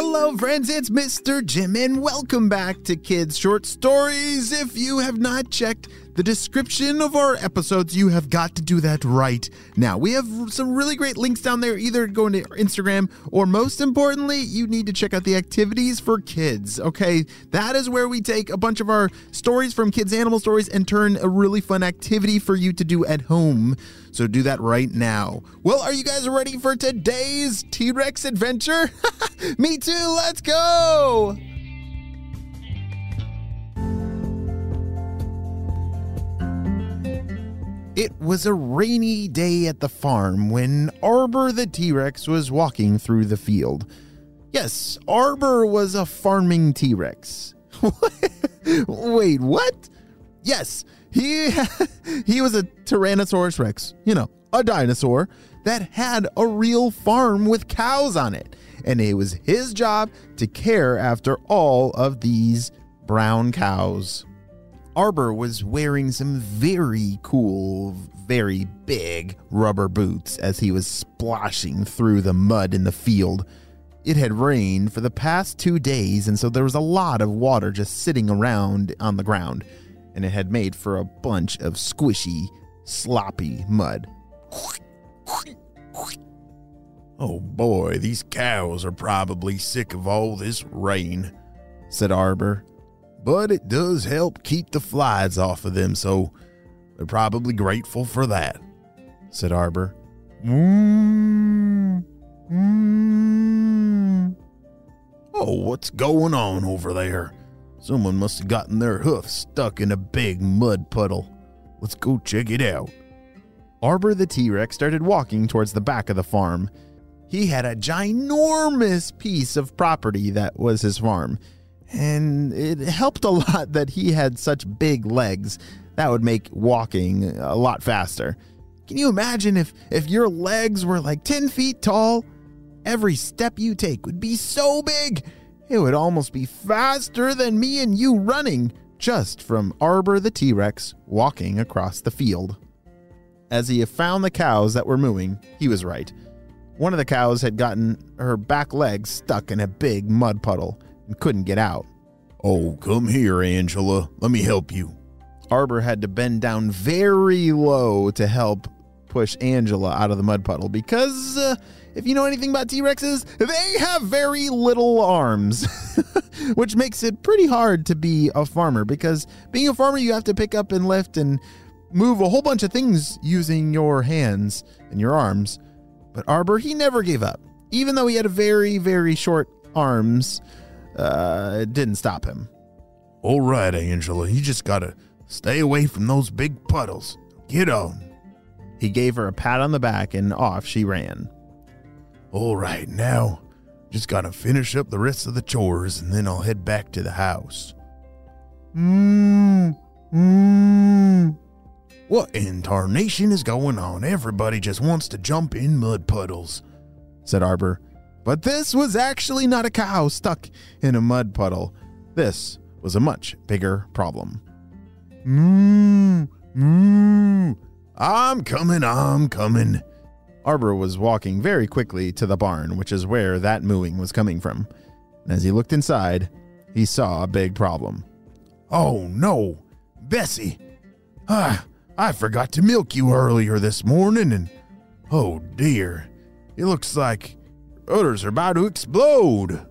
Hello friends, it's Mr. Jim and welcome back to Kids Short Stories. If you have not checked the description of our episodes, you have got to do that right now. We have some really great links down there, either going to Instagram or most importantly, you need to check out the activities for kids, okay? That is where we take a bunch of our stories from Kids Animal Stories and turn a really fun activity for you to do at home. So do that right now. Well, are you guys ready for today's T-Rex adventure? Me too, let's go! It was a rainy day at the farm when Arbor the T-Rex was walking through the field. Yes, Arbor was a farming T-Rex. Wait, what? Yes, he was a Tyrannosaurus Rex, you know, a dinosaur that had a real farm with cows on it. And it was his job to care after all of these brown cows. Arbor was wearing some very cool, very big rubber boots as he was splashing through the mud in the field. It had rained for the past 2 days, and so there was a lot of water just sitting around on the ground, and it had made for a bunch of squishy, sloppy mud. Oh boy, these cows are probably sick of all this rain, said Arbor. But it does help keep the flies off of them, so they're probably grateful for that, said Arbor. Oh, what's going on over there? Someone must have gotten their hoof stuck in a big mud puddle. Let's go check it out. Arbor the T-Rex started walking towards the back of the farm. He had a ginormous piece of property that was his farm. And it helped a lot that he had such big legs. That would make walking a lot faster. Can you imagine if your legs were like 10 feet tall? Every step you take would be so big. It would almost be faster than me and you running, just from Arbor the T-Rex walking across the field. As he found the cows that were mooing, he was right. One of the cows had gotten her back leg stuck in a big mud puddle and couldn't get out. Oh, come here, Angela. Let me help you. Arbor had to bend down very low to help push Angela out of the mud puddle because if you know anything about T-Rexes, they have very little arms, which makes it pretty hard to be a farmer because being a farmer, you have to pick up and lift and move a whole bunch of things using your hands and your arms. But Arbor, he never gave up. Even though he had very, very short arms, it didn't stop him. All right, Angela, you just gotta stay away from those big puddles. Get on. He gave her a pat on the back and off she ran. All right, now just gotta finish up the rest of the chores and then I'll head back to the house. What in tarnation is going on? Everybody just wants to jump in mud puddles, said Arbor. But this was actually not a cow stuck in a mud puddle. This was a much bigger problem. I'm coming. Arbor was walking very quickly to the barn, which is where that mooing was coming from. And as he looked inside, he saw a big problem. Oh no, Bessie. I forgot to milk you earlier this morning and oh dear, it looks like udders are about to explode.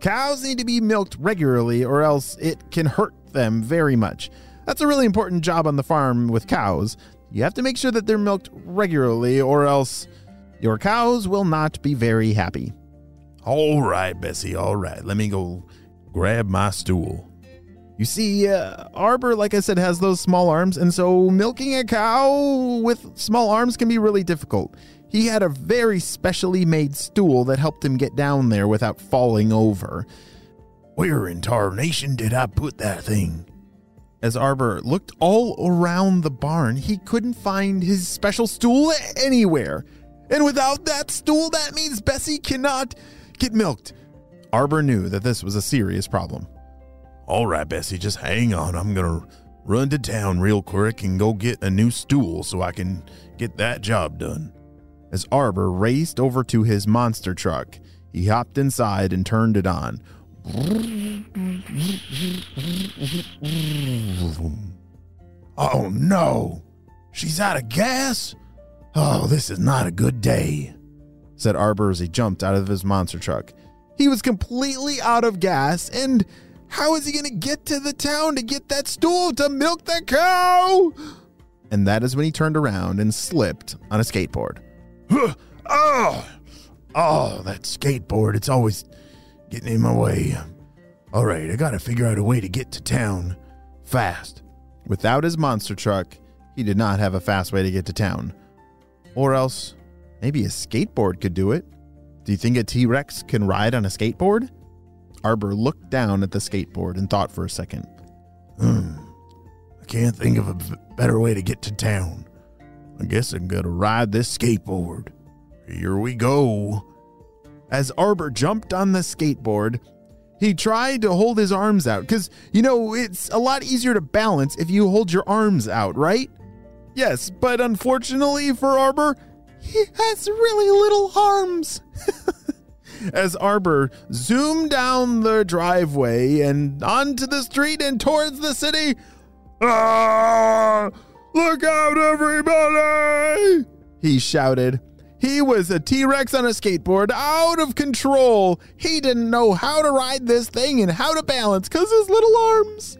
Cows need to be milked regularly or else it can hurt them very much. That's a really important job on the farm with cows. You have to make sure that they're milked regularly or else your cows will not be very happy. All right, Bessie, all right. Let me go grab my stool. You see, Arbor, like I said, has those small arms, and so milking a cow with small arms can be really difficult. He had a very specially made stool that helped him get down there without falling over. Where in tarnation did I put that thing? As Arbor looked all around the barn, he couldn't find his special stool anywhere. And without that stool, that means Bessie cannot get milked. Arbor knew that this was a serious problem. All right, Bessie, just hang on. I'm going to run to town real quick and go get a new stool so I can get that job done. As Arbor raced over to his monster truck, He hopped inside and turned it on. Oh no! She's out of gas? Oh, this is not a good day, said Arbor as he jumped out of his monster truck. He was completely out of gas, and how is he going to get to the town to get that stool to milk the cow? And that is when he turned around and slipped on a skateboard. Oh, that skateboard. It's always getting in my way. All right, I got to figure out a way to get to town fast. Without his monster truck, he did not have a fast way to get to town. Or else, maybe a skateboard could do it. Do you think a T-Rex can ride on a skateboard? Arbor looked down at the skateboard and thought for a second. I can't think of a better way to get to town. I guess I'm going to ride this skateboard. Here we go. As Arbor jumped on the skateboard, he tried to hold his arms out because, it's a lot easier to balance if you hold your arms out, right? Yes, but unfortunately for Arbor, he has really little arms. As Arbor zoomed down the driveway and onto the street and towards the city, look out, everybody! He shouted. He was a T-Rex on a skateboard, out of control. He didn't know how to ride this thing and how to balance because his little arms.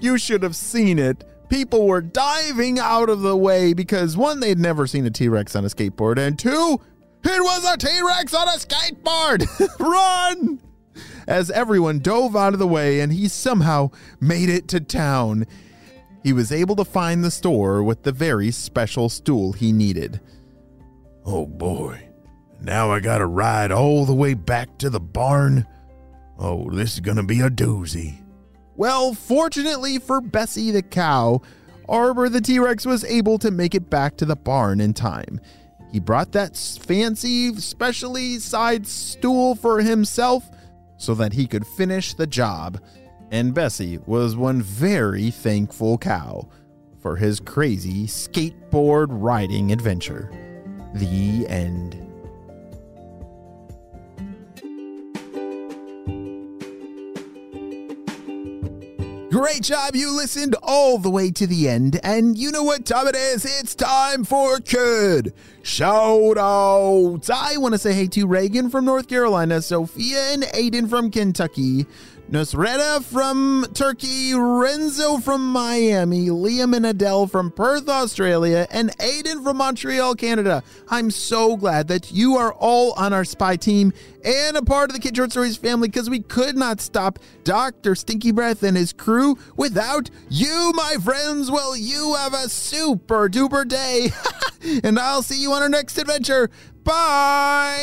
You should have seen it. People were diving out of the way because, one, they'd never seen a T-Rex on a skateboard, and two, it was a T-Rex on a skateboard. Run! As everyone dove out of the way, and he somehow made it to town. He was able to find the store with the very special stool he needed. Oh boy, now I gotta ride all the way back to the barn. Oh, this is gonna be a doozy. Well, fortunately for Bessie the cow, Arbor the T-Rex was able to make it back to the barn in time. He brought that fancy, specially sized stool for himself so that he could finish the job. And Bessie was one very thankful cow for his crazy skateboard riding adventure. The end. Great job, you listened all the way to the end, and you know what time it is. It's time for Kid Shout Outs. I want to say hey to Reagan from North Carolina, Sophia and Aiden from Kentucky, Nusreta from Turkey, Renzo from Miami, Liam and Adele from Perth, Australia, and Aiden from Montreal, Canada. I'm so glad that you are all on our spy team and a part of the Kid Short Stories family, because we could not stop Dr. Stinky Breath and his crew without you, my friends. Well, you have a super duper day, and I'll see you on our next adventure. Bye!